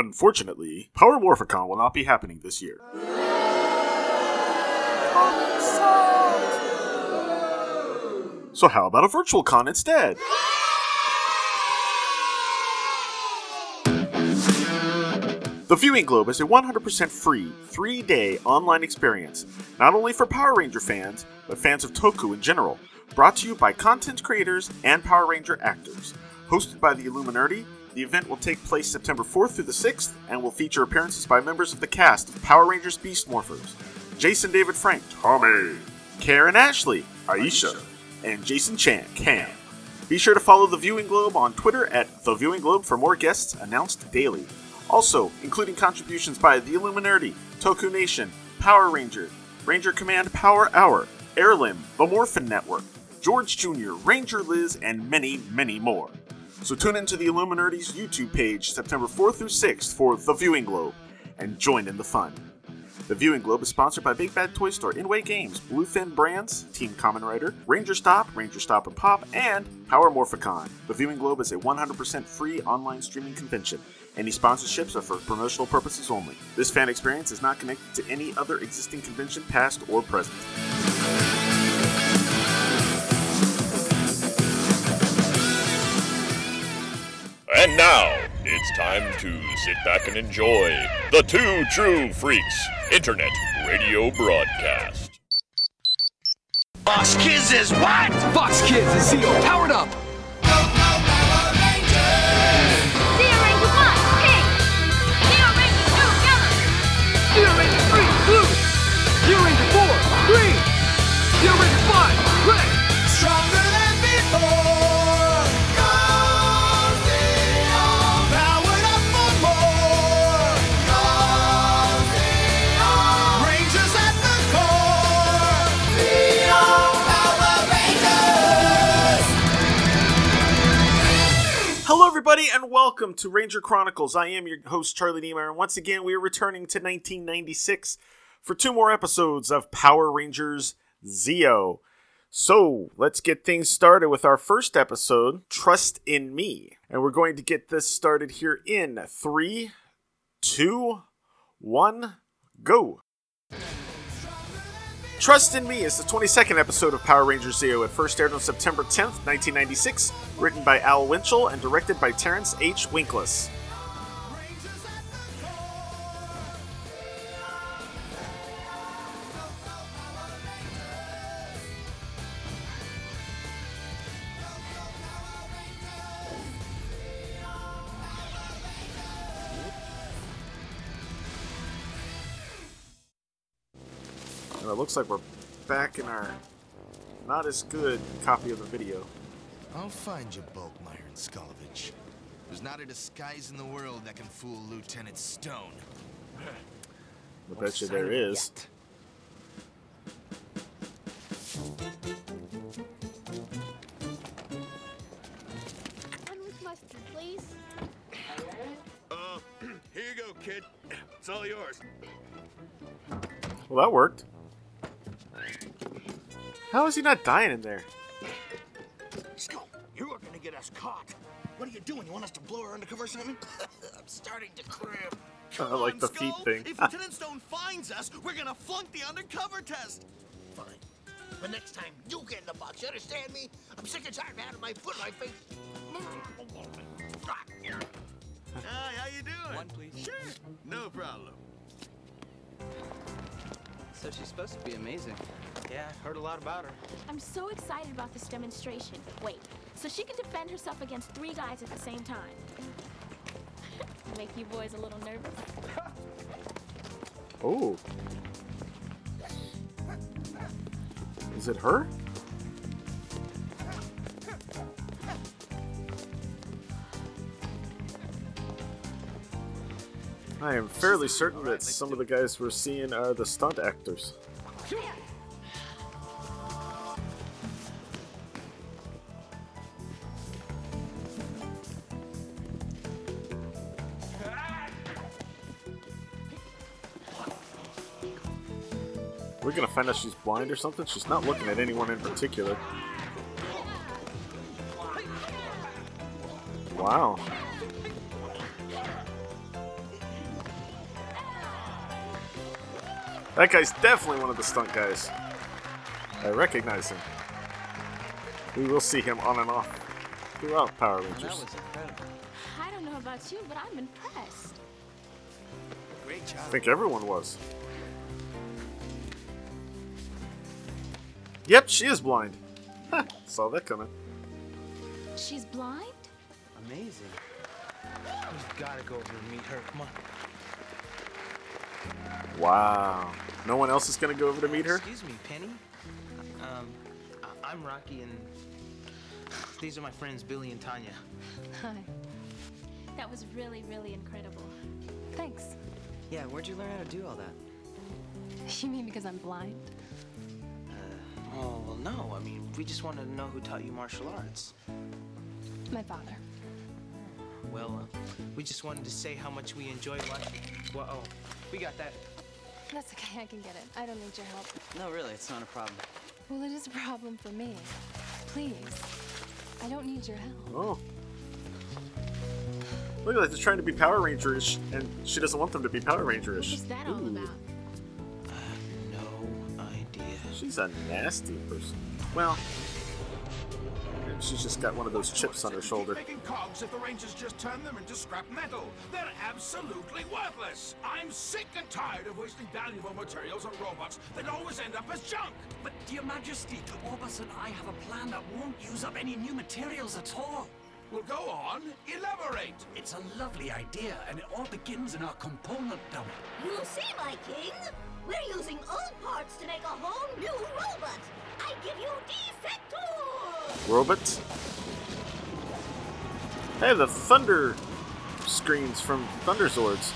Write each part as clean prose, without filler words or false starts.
Unfortunately, Power Morphicon will not be happening this year. So how about a virtual con instead? The Viewing Globe is a 100% free, 3-day online experience, not only for Power Ranger fans, but fans of Toku in general, brought to you by content creators and Power Ranger actors. Hosted by the Illuminati, the event will take place September 4th through the 6th, and will feature appearances by members of the cast of Power Rangers Beast Morphers, Jason David Frank, Tommy, Karen Ashley, Aisha, and Jason Chan, Cam. Be sure to follow The Viewing Globe on Twitter at The Viewing Globe for more guests announced daily. Also, including contributions by The Illuminati, Toku Nation, Power Ranger, Ranger Command Power Hour, Airlimb, The Morphin Network, George Jr., Ranger Liz, and many, many more. So tune into The Illuminati's YouTube page September 4th through 6th for The Viewing Globe, and join in the fun. The Viewing Globe is sponsored by Big Bad Toy Store, Inway Games, Bluefin Brands, Team Common Writer, Ranger Stop and Pop, and Power Morphicon. The Viewing Globe is a 100% free online streaming convention. Any sponsorships are for promotional purposes only. This fan experience is not connected to any other existing convention, past or present. And now, it's time to sit back and enjoy the Two True Freaks Internet Radio Broadcast. Fox Kids is what? Fox Kids is Zeo powered up. Everybody, and welcome to Ranger Chronicles. I am your host, Charlie Niemeyer, and once again, we are returning to 1996 for two more episodes of Power Rangers Zeo. So, let's get things started with our first episode, Trust in Me. And we're going to get this started here in 3, 2, 1, go! Trust in Me is the 22nd episode of Power Rangers Zeo. It first aired on September 10th, 1996, written by Al Winchell and directed by Terrence H. Winkless. It looks like we're back in our not as good copy of the video. I'll find you, Bulkmeyer and Skullovich. There's not a disguise in the world that can fool Lieutenant Stone. I bet you there is. One with mustard, please. Here you go, kid. It's all yours. Well, that worked. How is he not dying in there? Skull, you are gonna get us caught. What are you doing? You want us to blow her undercover or something? I'm starting to cramp. I like the feet thing. If Lieutenant Stone finds us, we're gonna flunk the undercover test. Fine. But next time, you get in the box. You understand me? I'm sick and tired of having my foot in my face. Hi, how you doing? One, please. Sure. No problem. So she's supposed to be amazing. Yeah, I've heard a lot about her. I'm so excited about this demonstration. Wait, so she can defend herself against three guys at the same time. Make you boys a little nervous. Oh. Is it her? I am fairly certain that some of the guys we're seeing are the stunt actors. We're gonna find out she's blind or something. She's not looking at anyone in particular. Wow. That guy's definitely one of the stunt guys. I recognize him. We will see him on and off throughout Power Rangers. Well, that was incredible. I don't know about you, but I'm impressed. Great job. I think everyone was. Yep, she is blind. Huh, saw that coming. She's blind? Amazing. We've got to go over and meet her. Come on. Wow. No one else is going to go over to meet her? Excuse me, Penny. I'm Rocky, and these are my friends Billy and Tanya. Hi. That was really, really incredible. Thanks. Yeah, where'd you learn how to do all that? You mean because I'm blind? Oh, well, no. I mean, we just wanted to know who taught you martial arts. My father. Well, we just wanted to say how much we enjoyed watching. Whoa, we got that. That's okay. I can get it. I don't need your help. No, really. It's not a problem. Well, it is a problem for me. Please. I don't need your help. Oh. Look at that. They're trying to be Power Ranger-ish, and she doesn't want them to be Power Ranger-ish. What's that all about? No idea. She's a nasty person. Well, she's just got one of those chips on her shoulder. Making cogs if the Rangers just turn them into scrap metal. They're absolutely worthless. I'm sick and tired of wasting valuable materials on robots that always end up as junk. But, Dear Majesty, Orbus and I have a plan that won't use up any new materials at all. Well, go on. Elaborate. It's a lovely idea, and it all begins in our component dump. You see, my king? We're using old parts to make a whole new robot. I give you Defector! Robot? Hey, the thunder screams from Thunder Zords.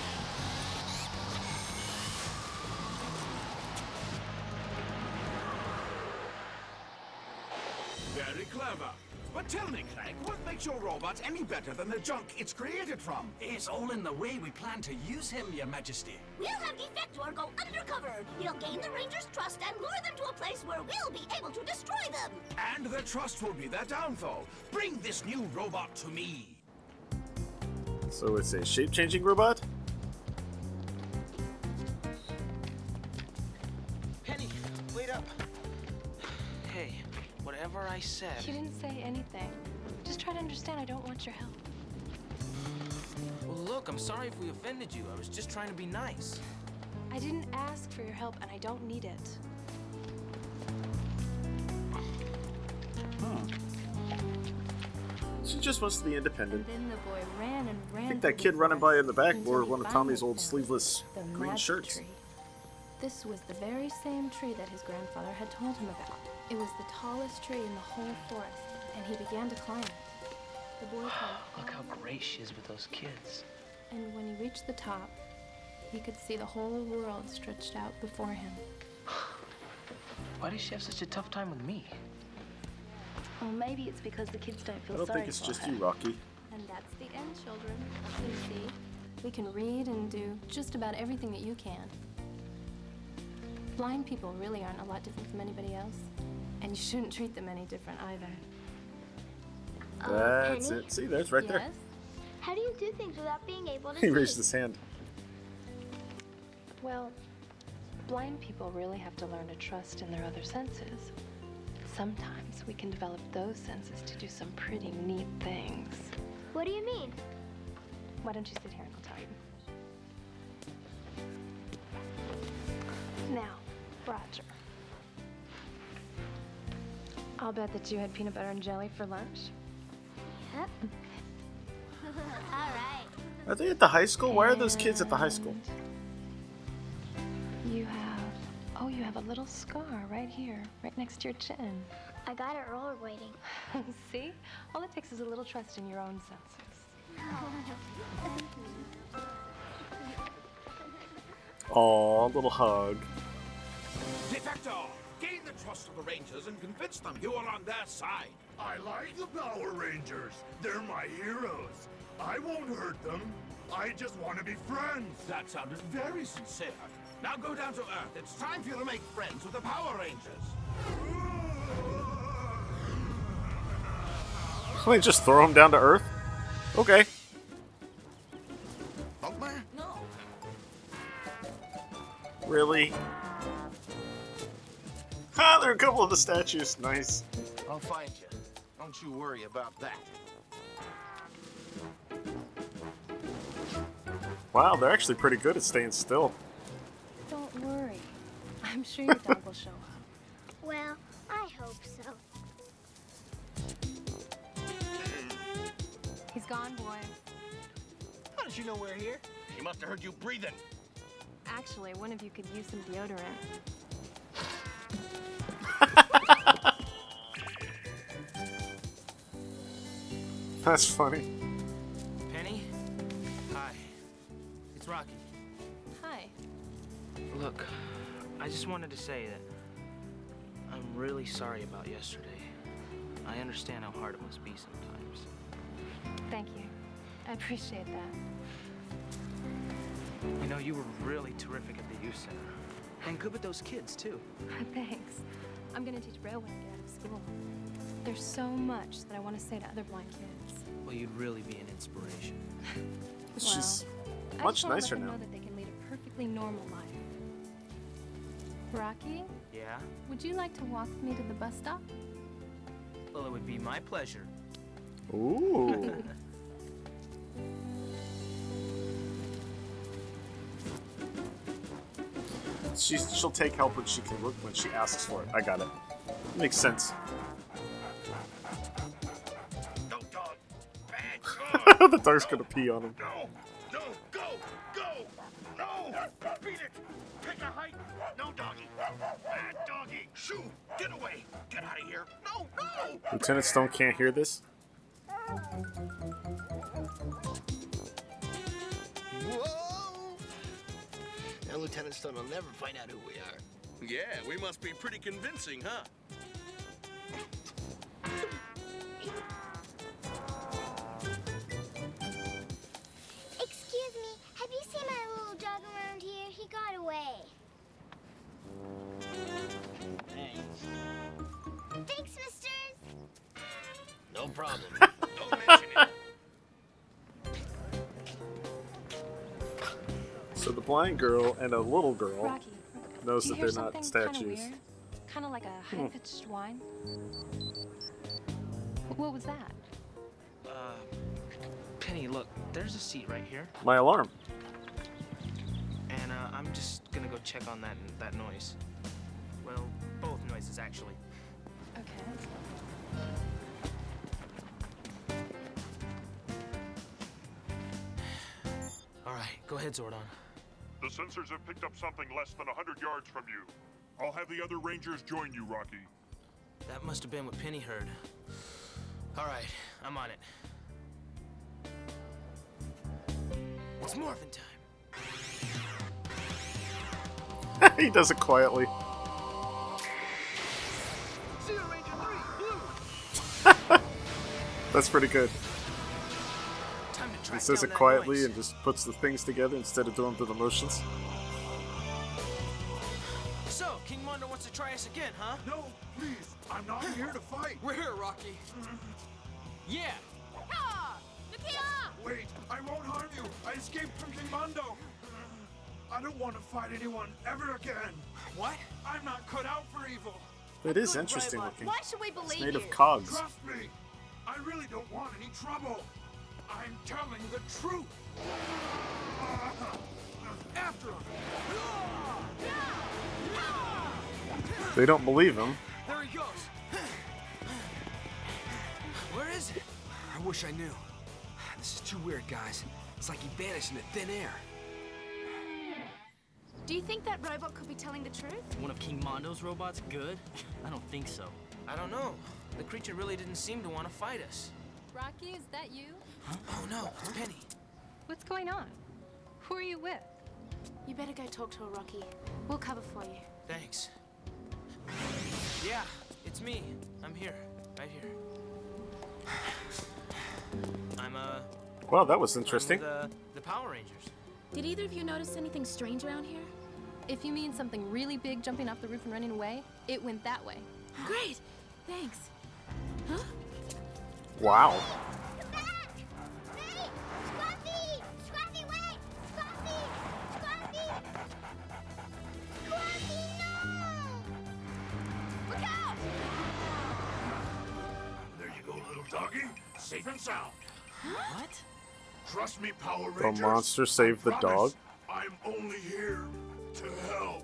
Very clever. But tell me, Clank, what makes your robot any better than the junk it's created from? It's all in the way we plan to use him, Your Majesty. We'll have Defector go undercover. He'll gain the Rangers' trust and lure them to a place where we'll be able to destroy them. And their trust will be their downfall. Bring this new robot to me. So it's a shape-changing robot? Penny, wait up. Hey. Whatever I said. You didn't say anything. Just try to understand. I don't want your help. Well, look, I'm sorry if we offended you. I was just trying to be nice. I didn't ask for your help, and I don't need it. Huh. She just wants to be independent. Then the boy ran and ran. I think that kid running by in the back wore one of Tommy's old sleeveless green shirts. Tree. This was the very same tree that his grandfather had told him about. It was the tallest tree in the whole forest, and he began to climb it. The boy climbed. Look how great she is with those kids. And when he reached the top, he could see the whole world stretched out before him. Why does she have such a tough time with me? Well, maybe it's because the kids don't feel sorry for her. I don't think it's just you, Rocky. And that's the end, children. You see, we can read and do just about everything that you can. Blind people really aren't a lot different from anybody else. And you shouldn't treat them any different either. That's Penny? It. See, there's right there. How do you do things without being able to? He raised his hand. Well, blind people really have to learn to trust in their other senses. Sometimes we can develop those senses to do some pretty neat things. What do you mean? Why don't you sit here and I'll tell you. Now, Roger. I'll bet that you had peanut butter and jelly for lunch. Yep. All right. Are they at the high school? Why are those kids at the high school? You have a little scar right here, right next to your chin. I got it rollerblading. See? All it takes is a little trust in your own senses. Aw, little hug. Defector! Gain the trust of the Rangers and convince them you are on their side. I like the Power Rangers. They're my heroes. I won't hurt them. I just want to be friends. That sounded very sincere. Now go down to Earth. It's time for you to make friends with the Power Rangers. Can they just throw them down to Earth? Okay. Bulkmeyer? No. Really? Ah, there are a couple of the statues. Nice. I'll find you. Don't you worry about that. Wow, they're actually pretty good at staying still. Don't worry. I'm sure your dog will show up. Well, I hope so. He's gone, boy. How did you know we're here? He must have heard you breathing. Actually, one of you could use some deodorant. That's funny. Penny? Hi. It's Rocky. Hi. Look, I just wanted to say that I'm really sorry about yesterday. I understand how hard it must be sometimes. Thank you. I appreciate that. You know, you were really terrific at the youth center. And good with those kids, too. Thanks. I'm gonna teach Braille when I get out of school. There's so much that I want to say to other blind kids. Well, you'd really be an inspiration. She's well, much nicer now. I just want to let them know that they can lead a perfectly normal life. Rocky? Yeah? Would you like to walk with me to the bus stop? Well, it would be my pleasure. Ooh. She'll take help when she can, when she asks for it. I got it. Makes sense. No dog. Bad dog. The dog's gonna pee on him. No. No. Go. Go. No. Beat it. Pick a height. No doggy. Bad doggy. Shoo. Get away. Get out of here. No. No. Lieutenant Stone can't hear this. Whoa! Now Lieutenant Stone will never find out who we are. Yeah, we must be pretty convincing, huh? Excuse me, have you seen my little dog around here? He got away. Thanks. Thanks, misters. No problem. So the blind girl and a little girl Rocky, knows that they're not statues. Kind of like a high-pitched whine. What was that? Penny, look, there's a seat right here. My alarm. And I'm just gonna go check on that noise. Well, both noises actually. Okay. All right, go ahead, Zordon. The sensors have picked up something less than 100 yards from you. I'll have the other Rangers join you, Rocky. That must have been what Penny heard. All right, I'm on it. It's morphin' time. He does it quietly. See you, Ranger 3, blue. That's pretty good. He says it quietly and just puts the things together instead of doing the motions. So, King Mondo wants to try us again, huh? No, please. I'm not here to fight. We're here, Rocky. Yeah. Ha! Wait, I won't harm you. I escaped from King Mondo. I don't want to fight anyone ever again. What? I'm not cut out for evil. It is interesting looking. Why should we believe you? It's made of cogs. Trust me. I really don't want any trouble. I'm telling the truth. After him. They don't believe him. There he goes. Where is it? I wish I knew. This is too weird, guys. It's like he vanished into thin air. Do you think that robot could be telling the truth? One of King Mondo's robots good? I don't think so. I don't know. The creature really didn't seem to want to fight us. Rocky, is that you? Huh? Oh no, it's Penny. What's going on? Who are you with? You better go talk to her, Rocky. We'll cover for you. Thanks. Yeah, it's me. I'm here. Right here. Well, that was interesting. The Power Rangers. Did either of you notice anything strange around here? If you mean something really big jumping off the roof and running away, it went that way. Great! Thanks. Huh? Wow. safe and sound. What? Trust me, Power Rangers. The monster saved the dog. I'm only here to help.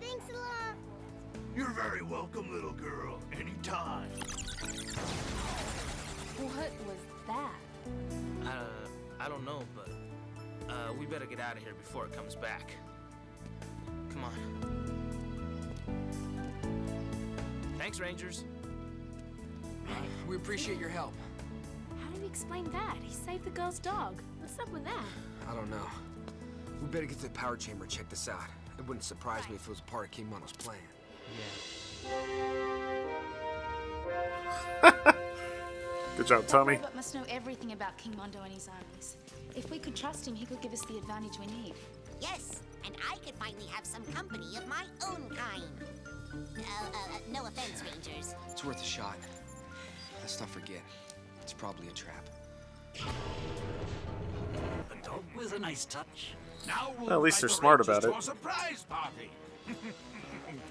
Thanks a lot. You're very welcome, little girl. Anytime. What was that? I don't know, but we better get out of here before it comes back. Come on. Thanks, Rangers. We appreciate your help. How do we explain that? He saved the girl's dog. What's up with that? I don't know. We better get to the power chamber and check this out. It wouldn't surprise me if it was part of King Mondo's plan. Yeah. Good job, Tommy. The robot must know everything about King Mondo and his armies. If we could trust him, he could give us the advantage we need. Yes, and I could finally have some company of my own kind. No offense, Rangers. It's worth a shot. Let's not forget, it's probably a trap. The dog was a nice touch. Now we'll at least they're smart about it. Surprise party.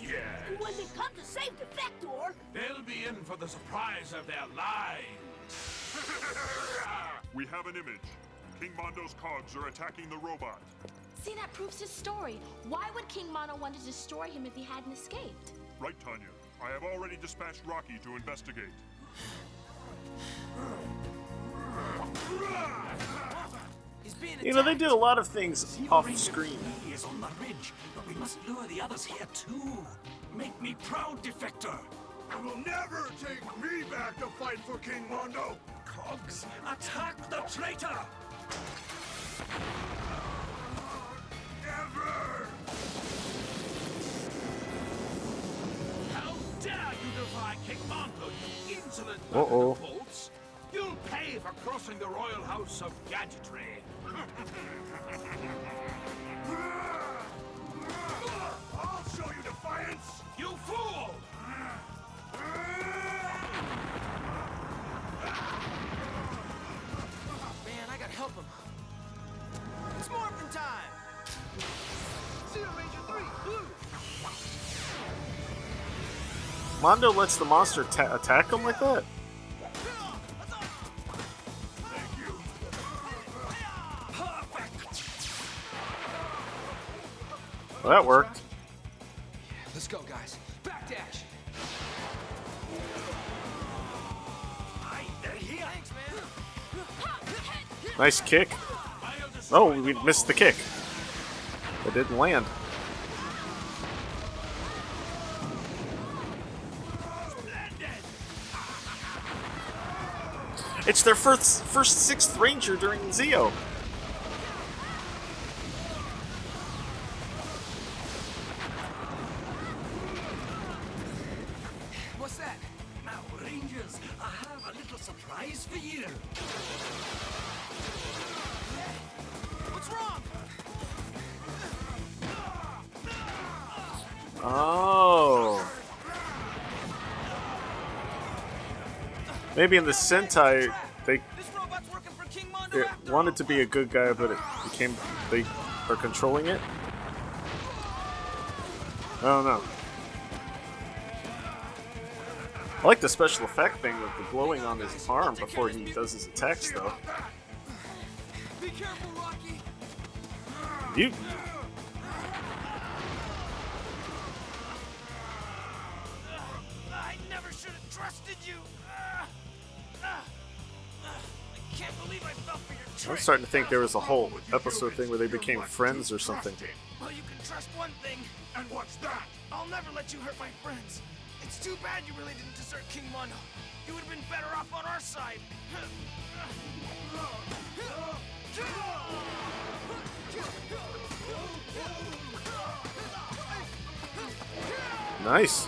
Yeah. And when they come to save Defector, they'll be in for the surprise of their lives. We have an image. King Mondo's cogs are attacking the robot. See, that proves his story. Why would King Mondo want to destroy him if he hadn't escaped? Right, Tanya. I have already dispatched Rocky to investigate. You know, they did a lot of things off screen. He is on the ridge, but we must lure the others here too. Make me proud, Defector. You will never take me back to fight for King Mondo. Cogs, attack the traitor. Ever. How dare you defy King Mondo, you insolent bolts. You'll pay for crossing the royal house of gadgetry. I'll show you defiance, you fool! Man, I gotta help him. It's morphin' time! Zeo Ranger 3, blue! Mondo lets the monster attack him like that? Well, that worked. Yeah, let's go, guys. Backdash. Thanks, man. Nice kick. Oh, we missed the kick. It didn't land. It's their first sixth Ranger during Zeo. Maybe in the Sentai, they it wanted to be a good guy, but it became they are controlling it. I don't know. I like the special effect thing with the glowing on his arm before he does his attacks, though. Be careful, Rocky. You. I never should have trusted you. I'm starting to think there was a whole episode thing where they became friends or something. Well, you can trust one thing, and what's that? I'll never let you hurt my friends. It's too bad you really didn't desert King Mondo. You would have been better off on our side. Nice.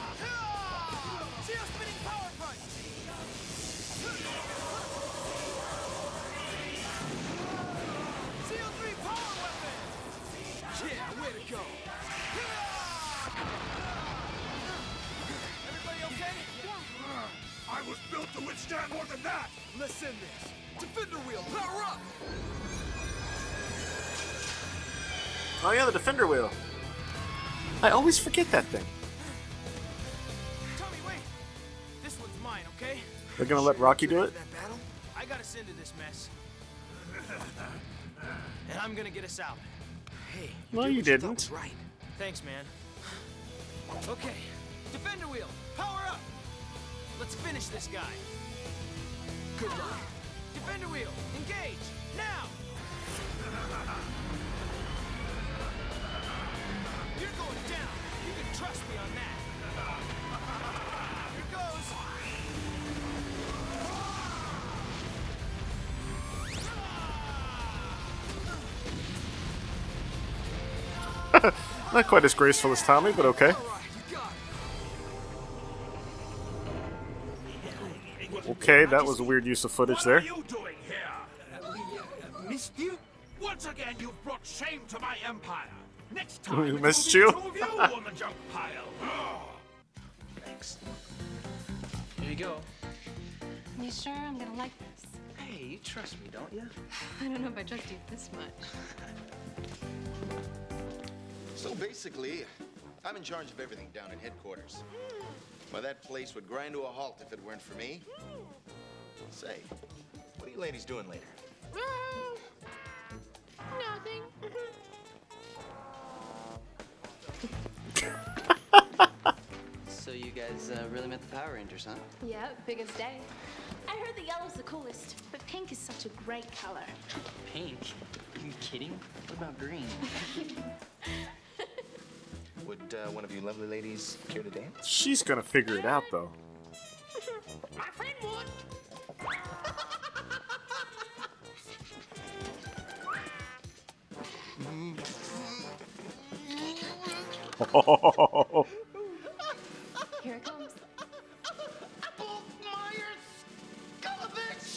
To withstand more than that. Let's end this. Defender wheel, power up. Oh yeah, the defender wheel. I always forget that thing. Okay. They're gonna let Rocky do it? I got us into this mess. And I'm gonna get us out. Hey. Well, you didn't. Right. Thanks, man. Okay. Defender wheel, power up. Let's finish this guy. Good luck. Defender wheel, engage now. You're going down. You can trust me on that. Here goes. Not quite as graceful as Tommy, but okay. Okay, that was a weird use of footage there. What are you doing here? Missed you? Once again, you've brought shame to my empire. Next time, we missed you. On the junk pile. Thanks. Here you go. You sure I'm gonna like this? Hey, you trust me, don't you? I don't know if I trust you this much. So basically, I'm in charge of everything down at headquarters. Well, that place would grind to a halt if it weren't for me. Say, what are you ladies doing later? Nothing. So you guys really met the Power Rangers, huh? Yeah, biggest day. I heard the yellow's the coolest, but pink is such a great color. Pink? Are you kidding? What about green? Would one of you lovely ladies care to dance? She's gonna figure it out, though. My friend would. Oh. Here it comes. Bulkmeyer, Skullovich.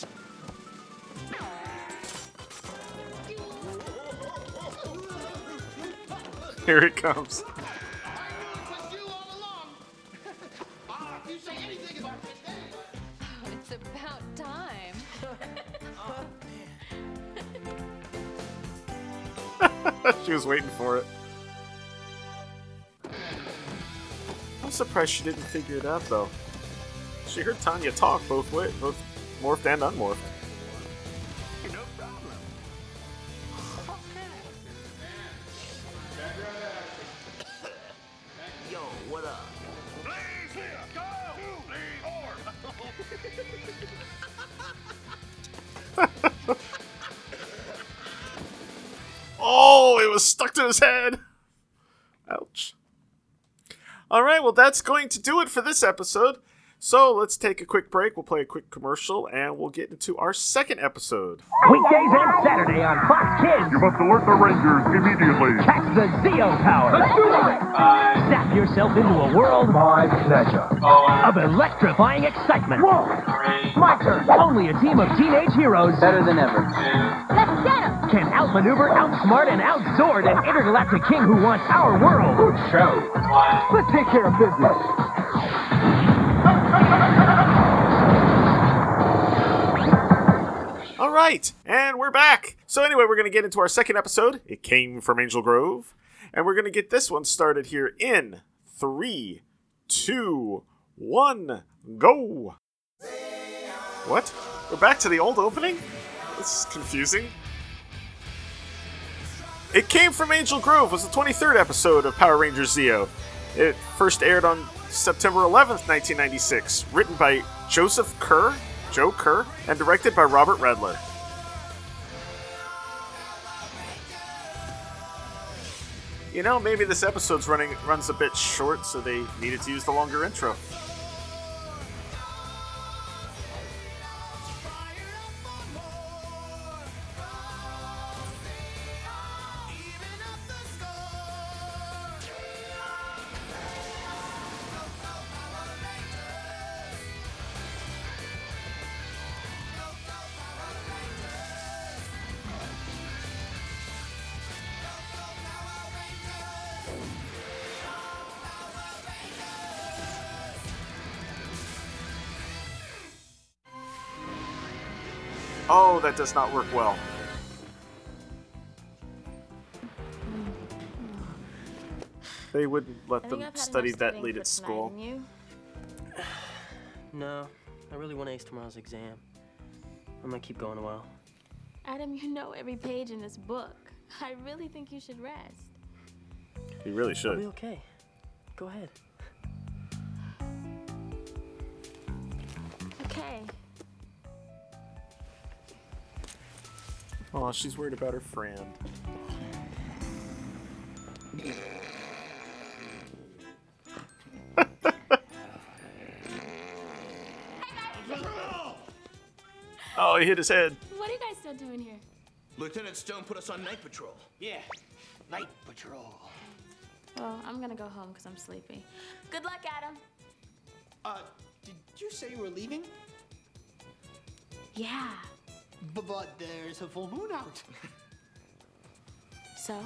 Here it comes. She was waiting for it. I'm surprised she didn't figure it out, though. She heard Tanya talk both ways, both morphed and unmorphed. No problem. Okay. Yo, what up? Blaze, go! 2, 3, 4. Oh, it was stuck to his head. Ouch. All right, well, that's going to do it for this episode. So let's take a quick break. We'll play a quick commercial, and we'll get into our second episode. Weekdays and Saturday on Fox Kids. You must alert the Rangers immediately. Catch the Zeo power. Let's do it. Zap yourself into a world by pleasure of electrifying excitement. Whoa. My turn. Only a team of teenage heroes. Better than ever. Let's get them. Can outmaneuver, outsmart, and outzord an intergalactic king who wants our world. Good show. Let's take care of business. All right, and we're back. So anyway, we're going to get into our second episode. It came from Angel Grove, and we're going to get this one started here in 3, 2, 1, go. What? We're back to the old opening? This is confusing. It Came from Angel Grove was the 23rd episode of Power Rangers Zeo. It first aired on September 11th, 1996, written by Joe Kerr, and directed by Robert Redler. You know, maybe this episode's runs a bit short, so they needed to use the longer intro. Oh, that does not work well. They wouldn't let them study that late at school. No, I really want to ace tomorrow's exam. I'm gonna keep going a while. Adam, you know every page in this book. I really think you should rest. You really should. I'll be okay. Go ahead. Okay. Aw, she's worried about her friend. Oh, he hit his head. What are you guys still doing here? Lieutenant Stone put us on night patrol. Yeah, night patrol. Well, I'm gonna go home because I'm sleepy. Good luck, Adam. Did you say you were leaving? Yeah. But there's a full moon out. So?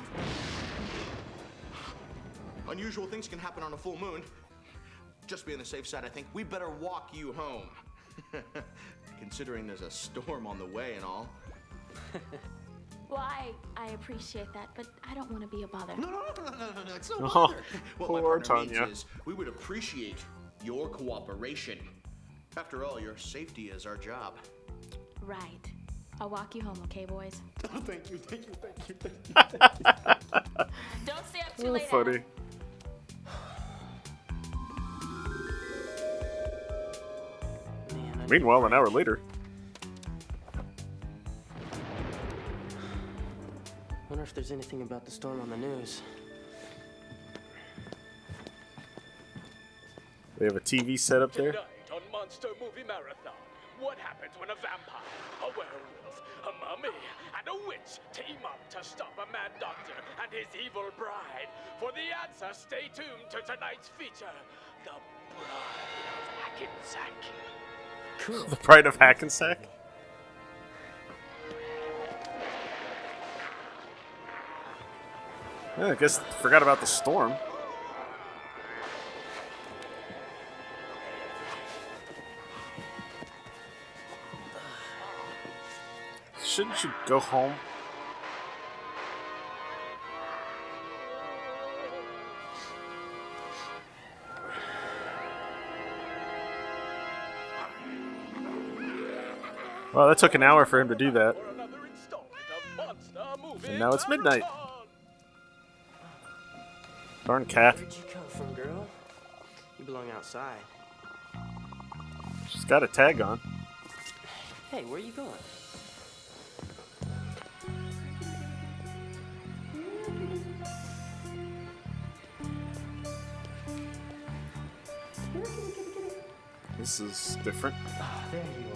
Unusual things can happen on a full moon. Just be on the safe side, I think. We better walk you home. Considering there's a storm on the way and all. Well, I appreciate that, but I don't want to be a bother. No, it's no bother. What my partner means is we would appreciate your cooperation. After all, your safety is our job. Right. I'll walk you home, okay, boys? Oh, thank you. Don't stay up too late. Funny. Man, meanwhile, an hour later. I wonder if there's anything about the storm on the news. They have a TV set up there. Tonight on Monster Movie Marathon, what happens when a vampire, a werewolf, a mummy, and a witch team up to stop a mad doctor and his evil bride? For the answer, stay tuned to tonight's feature, The Bride of Hackensack. Cool. The Bride of Hackensack? Yeah, I guess I forgot about the storm. Shouldn't you go home? Well, that took an hour for him to do that. And now it's midnight. Darn cat. Where'd you come from, girl? You belong outside. She's got a tag on. Hey, where are you going? This is different. Ah, there you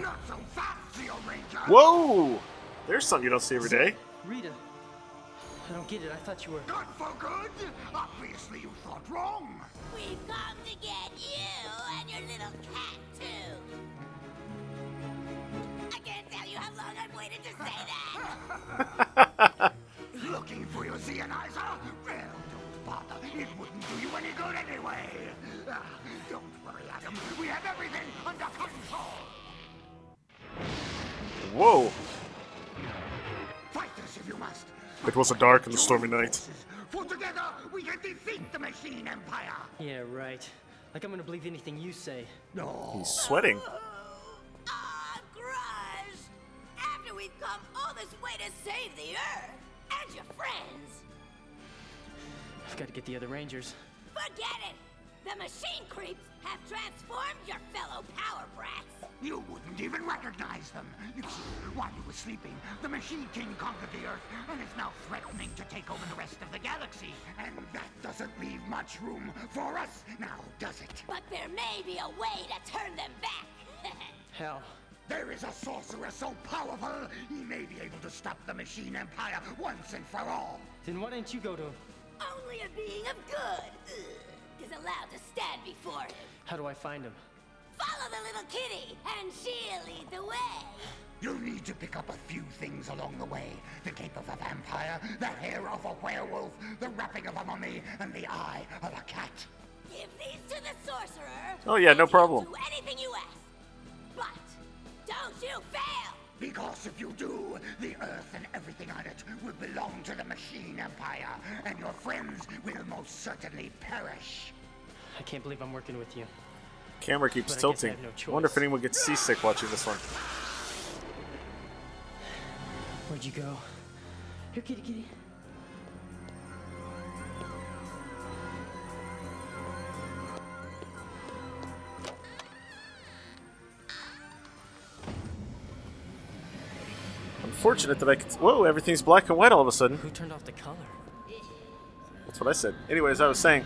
are. Not so fast, Zeo Ranger! Whoa! There's something you don't see every day. Rita. I don't get it. I thought you were... Not for good? Obviously you thought wrong. We've come to get you and your little cat, too. I can't tell you how long I've waited to say that. Looking for your Zeonizer? Well, don't bother. It wouldn't do you any good anyway. Don't worry, Adam. We have everything under control. Whoa. Fight this if you must. It was a dark and stormy night. For together, we can defeat the machine empire. Yeah, right. Like I'm gonna believe anything you say. No. He's sweating. Ah, Grudge! After we've come all this way to save the Earth and your friends. I've got to get the other Rangers. Forget it. The machine creeps have transformed your fellow power brats. You wouldn't even recognize them. You see, while you were sleeping, the Machine King conquered the Earth and is now threatening to take over the rest of the galaxy. And that doesn't leave much room for us now, does it? But there may be a way to turn them back. Hell. There is a sorcerer so powerful, he may be able to stop the Machine Empire once and for all. Then why didn't you go to him? Only a being of good. Is allowed to stand before him. How do I find him? Follow the little kitty, and she'll lead the way. You'll need to pick up a few things along the way. The cape of a vampire, the hair of a werewolf, the wrapping of a mummy, and the eye of a cat. Give these to the sorcerer. Oh yeah, no problem. Do anything you ask. But don't you fail. Because if you do, the Earth and everything on it will belong to the Machine Empire, and your friends will most certainly perish. I can't believe I'm working with you. Camera keeps tilting. I wonder if anyone gets seasick watching this one. Where'd you go? Here, kitty, kitty. Unfortunate that I can. Whoa! Everything's black and white all of a sudden. Who turned off the color? That's what I said. Anyways, I was saying.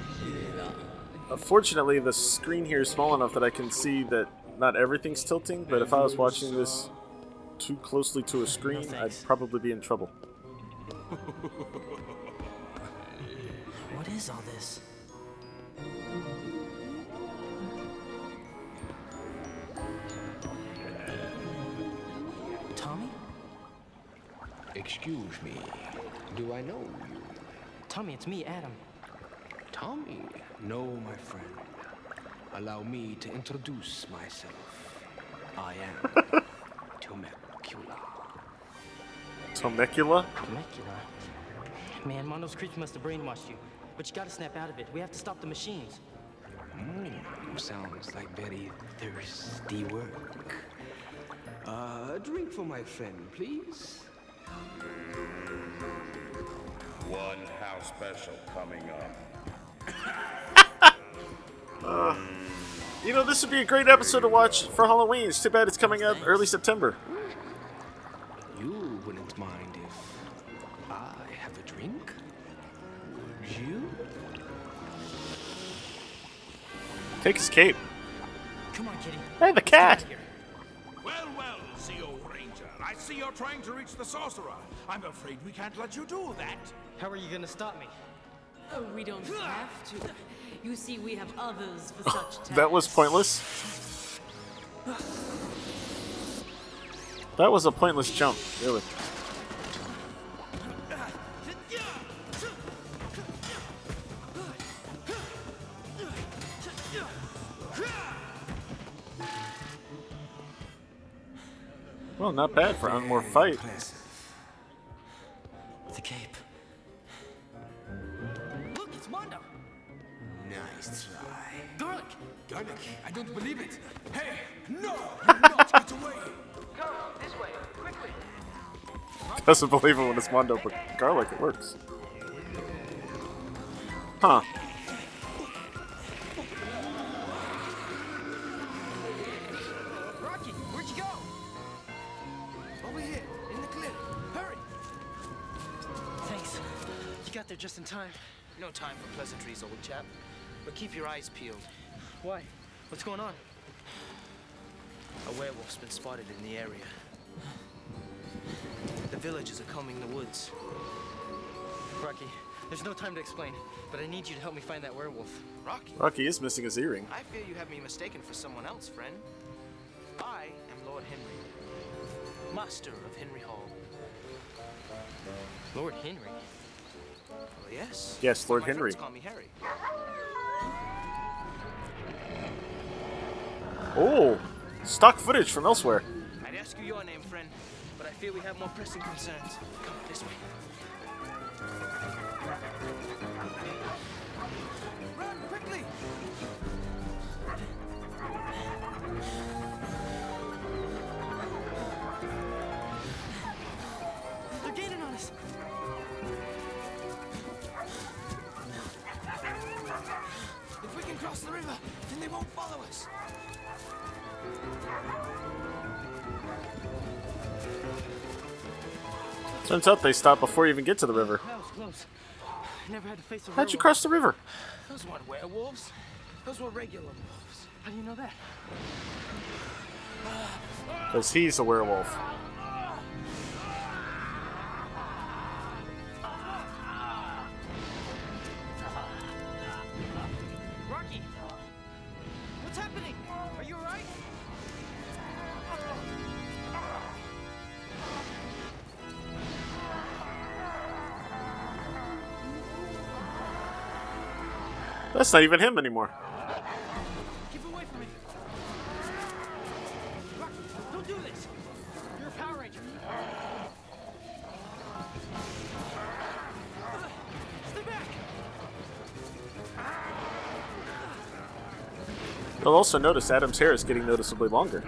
Unfortunately, the screen here is small enough that I can see that not everything's tilting, but if I was watching this too closely to a screen, I'd probably be in trouble. What is all this? Tommy? Excuse me. Do I know you? Tommy, it's me, Adam. Tommy? No, my friend. Allow me to introduce myself. I am Tommycula. Tommycula? Tommycula? Man, Mondo's creature must have brainwashed you. But you gotta snap out of it. We have to stop the machines. Sounds like very thirsty work. A drink for my friend, please. One house special coming up. You know, this would be a great episode to watch for Halloween. It's too bad it's coming up early September. You wouldn't mind if I have a drink? Would you? Take his cape. Come on, kitty. Hey, the cat! Well, well, Zeo Ranger. I see you're trying to reach the sorcerer. I'm afraid we can't let you do that. How are you going to stop me? Oh, we don't have to. You see, we have others for such tasks. That was pointless. That was a pointless jump, really. Well, not bad for one more fight. The cape. Look, it's Mondo. Nice try. Garlic! Garlic, I don't believe it. Hey, no! You will not get away! Go, this way, quickly! Doesn't believe it when it's Mondo, but garlic, it works. Huh. Rocky, where'd you go? Over here, in the cliff. Hurry! Thanks. You got there just in time. No time for pleasantries, old chap. But keep your eyes peeled. Why? What's going on? A werewolf's been spotted in the area. The villagers are combing the woods. Rocky, there's no time to explain, but I need you to help me find that werewolf. Rocky? Rocky is missing his earring. I fear you have me mistaken for someone else, friend. I am Lord Henry, master of Henry Hall. Lord Henry? Yes. Yes, Lord Henry. Call me Harry. Oh, stock footage from elsewhere. I'd ask you your name, friend, but I fear we have more pressing concerns. Come this way. Run quickly! They're gaining on us. If we can cross the river, then they won't follow us. Turns out they stopped before you even get to the river. That was close. I never had to face a werewolf. How'd you cross the river? Those weren't werewolves. Those were regular wolves. How do you know that? Because he's a werewolf. That's not even him anymore. Keep away from me. Rocky, don't do this. You're a Power Ranger. Stay back. You'll also notice Adam's hair is getting noticeably longer.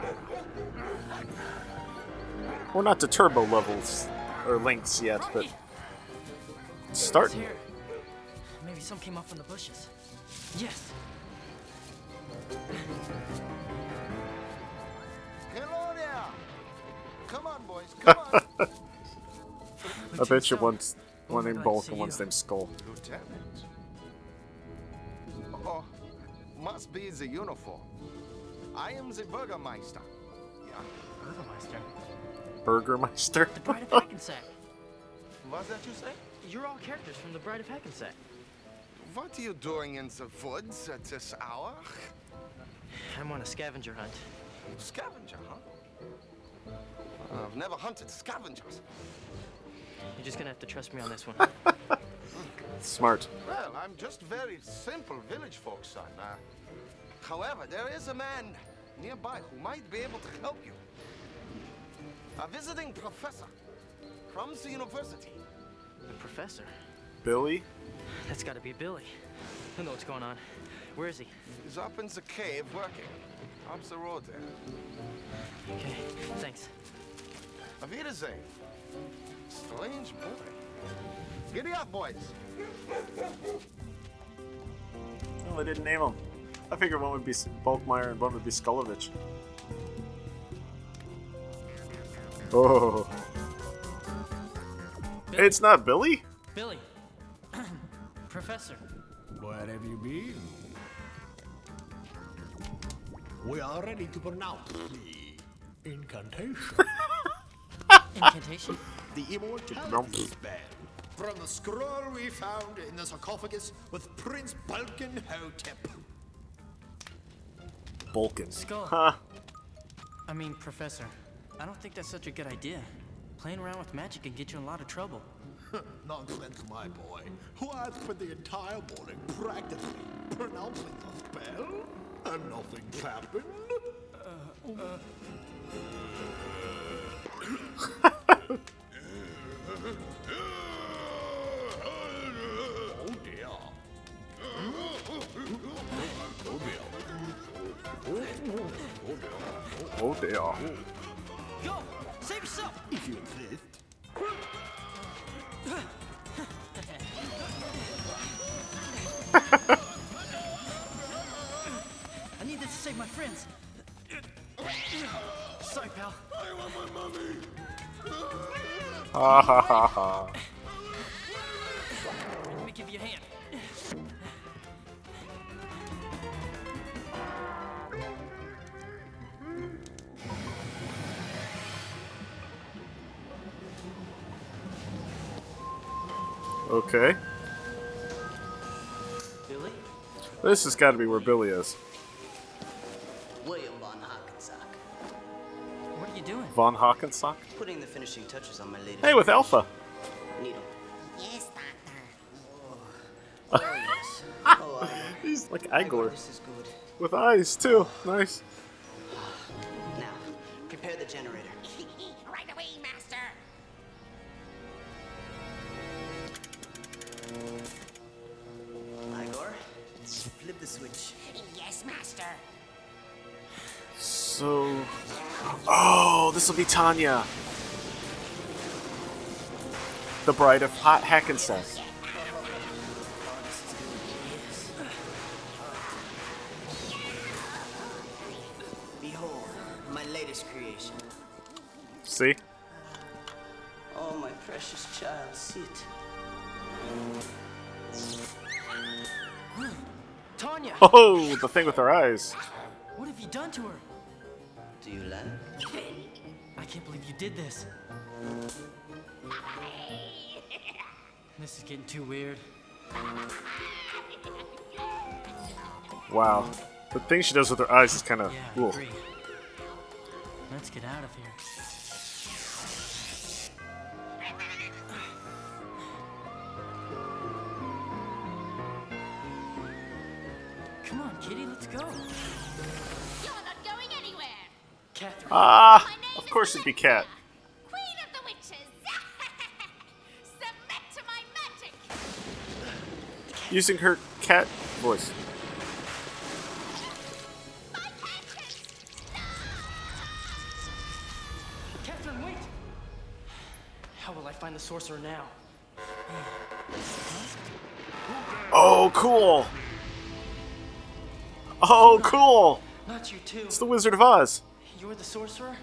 We're not to turbo levels or lengths yet, but it's starting. Maybe some came up from the bushes. Yes. Hello there. Come on, boys. Come on. I bet you one named Bulk and one's named Skull. Lieutenant. Oh, must be the uniform. I am the Burgermeister. Yeah. Burgermeister? The Bride of Hackensack. What's that you say? You're all characters from the Bride of Hackensack. What are you doing in the woods at this hour? I'm on a scavenger hunt. Scavenger, huh? I've never hunted scavengers. You're just gonna have to trust me on this one. Smart. Well, I'm just very simple village folk, son. However, there is a man nearby who might be able to help you. A visiting professor from the university. The professor? Billy? That's gotta be Billy. I know what's going on. Where is he? He's up in the cave working. Up the road there. Okay, thanks. Auf Wiedersehen. Strange boy. Giddy up, boys. No, they didn't name him. I figured one would be Bulkmeyer and one would be Skullovich. Oh. Billy. It's not Billy? Billy. Professor. Where have you been? We are ready to pronounce the incantation. Incantation? The immortality spell. From the scroll we found in the sarcophagus with Prince Balkenhotep. Balkan. Skull. Huh. I mean, Professor. I don't think that's such a good idea. Playing around with magic can get you in a lot of trouble. Nonsense, my boy. Who has spent the entire morning practicing pronouncing the spell? And nothing's happened? Oh dear. Oh dear. Oh dear. Oh dear. Go! Save yourself! If you insist. I need this to save my friends. Sorry, pal. I want my mommy. Ha ha ha ha. Let me give you a hand. Okay. Billy? This has got to be where Billy is. William von Hackensack. What are you doing? Von Hackensack? Putting the finishing touches on my latest. Hey, with Alpha. Needle. Yes, doctor. Oh, yes. Oh, he's like Igor. This is good. With eyes too. Nice. Now, prepare the generator. Right away, master. Igor, flip the switch. Yes, master. So... Oh, this will be Tanya. The Bride of Hot Hackensack. Behold, my latest creation. See? Oh, my precious child, sit. Tanya. Oh, the thing with her eyes. What have you done to her? Do you love? I can't believe you did this. This is getting too weird. Wow, the thing she does with her eyes is kind of cool. Yeah, let's get out of here. Come on, Kitty, let's go. You're not going anywhere. Catherine. Ah, of course it'd be Cat. Queen of the witches. Submit to my magic. Using her cat voice. How will I find the sorcerer now? Oh, cool. Oh, cool. Not you too. It's the Wizard of Oz. You're the sorcerer?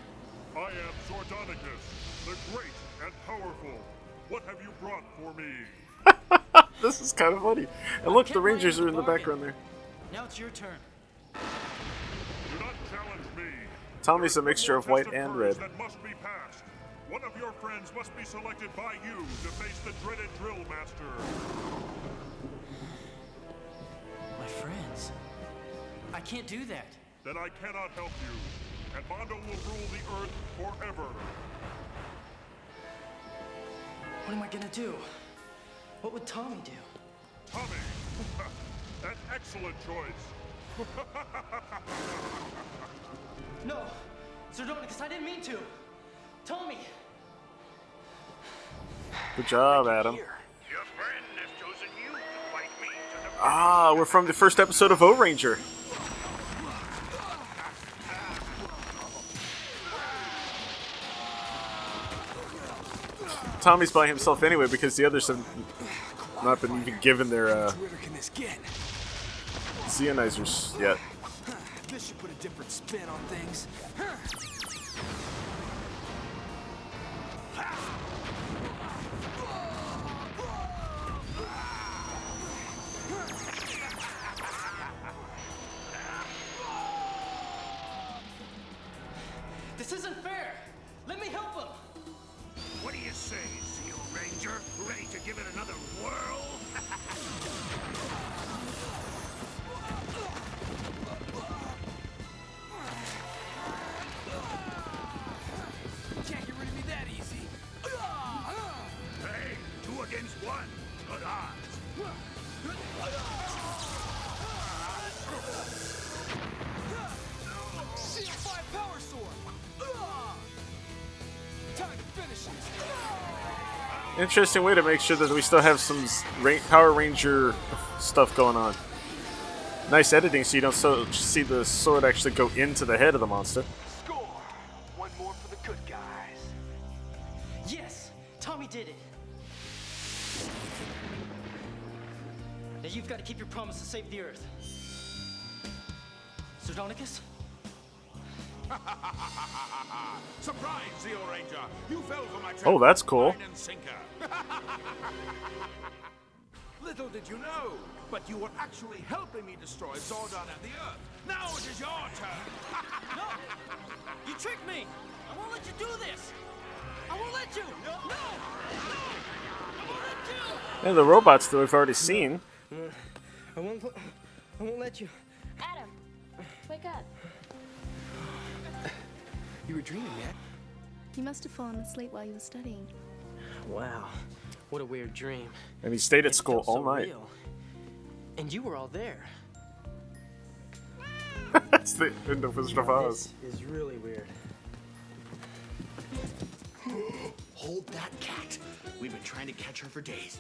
I am Zordonicus, the great and powerful. What have you brought for me? This is kind of funny. And look, the Rangers are in the background there. Now it's your turn. Do not challenge me. Tommy's a mixture of white and red. That must be passed. One of your friends must be selected by you to face the dreaded drill master. My friends? I can't do that. Then I cannot help you. And Mondo will rule the earth forever. What am I gonna do? What would Tommy do? Tommy? An excellent choice. No, Zordon, I didn't mean to. Tommy. Good job, Adam. Your friend has chosen you to fight me to the we're from the first episode of O-Ranger. Tommy's by himself anyway because the others have not been even given their Xeonizers yet. This should put a different spin on things. This isn't fair. Let me help him. What do you say, Zeo Ranger? Ready to give it another whirl? Can't get rid of me that easy. Hey, 2 against 1. Good odds. CF5 Power Sword. Interesting way to make sure that we still have some Power Ranger stuff going on. Nice editing so you don't see the sword actually go into the head of the monster. Score! One more for the good guys. Yes! Tommy did it! Now you've got to keep your promise to save the Earth. Zordonicus? Surprise, Zeo Ranger. You fell for my trap. Oh, that's cool. Little did you know, but you were actually helping me destroy Zordon and the Earth. Now it is your turn. No! You tricked me! I won't let you do this! I won't let you! No! No! I won't let you! And the robots that we've already seen. I won't let you. Adam, wake up. You were dreaming, man. You must have fallen asleep while you were studying. Wow, what a weird dream. And he stayed at school all night. And you were all there. That's the end of Wizard of Oz. This is really weird. Hold that cat. We've been trying to catch her for days.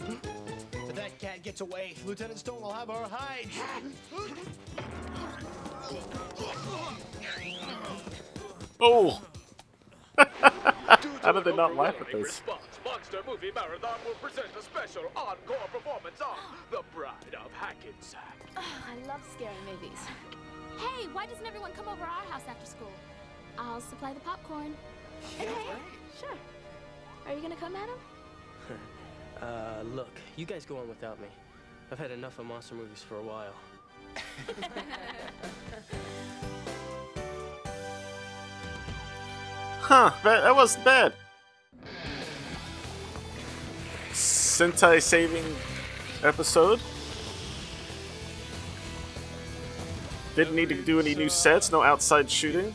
If that cat gets away, Lieutenant Stone will have her hide. Oh! How did they not laugh at this? Monster Movie Marathon will present a special encore performance of The Bride of Hackensack. Oh, I love scary movies. Hey, why doesn't everyone come over our house after school? I'll supply the popcorn. Hey, sure. Are you gonna come, Adam? Look, you guys go on without me. I've had enough of monster movies for a while. Huh, that wasn't bad. Sentai saving episode. Didn't need to do any new sets, no outside shooting.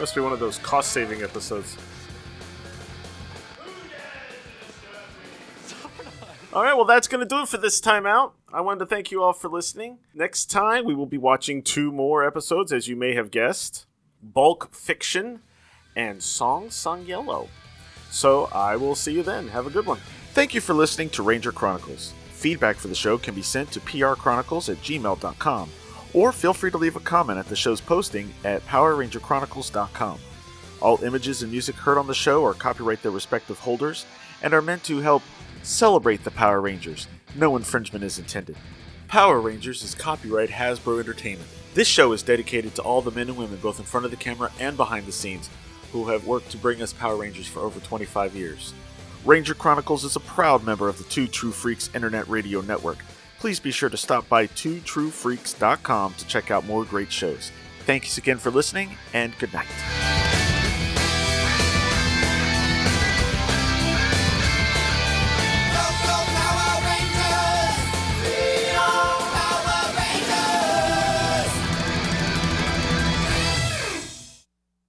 Must be one of those cost saving episodes. Alright, well that's going to do it for this time out. I wanted to thank you all for listening. Next time we will be watching 2 more episodes, as you may have guessed. Bulk Fiction and Song Sung Yellow. So I will see you then. Have a good one. Thank you for listening to Ranger Chronicles. Feedback for the show can be sent to prchronicles@gmail.com, or feel free to leave a comment at the show's posting at powerrangerchronicles.com. All images and music heard on the show are copyright their respective holders and are meant to help celebrate the Power Rangers. No infringement is intended. Power Rangers is copyright Hasbro Entertainment. This show is dedicated to all the men and women, both in front of the camera and behind the scenes, who have worked to bring us Power Rangers for over 25 years. Ranger Chronicles is a proud member of the Two True Freaks Internet Radio Network. Please be sure to stop by twotruefreaks.com to check out more great shows. Thanks again for listening, and good night.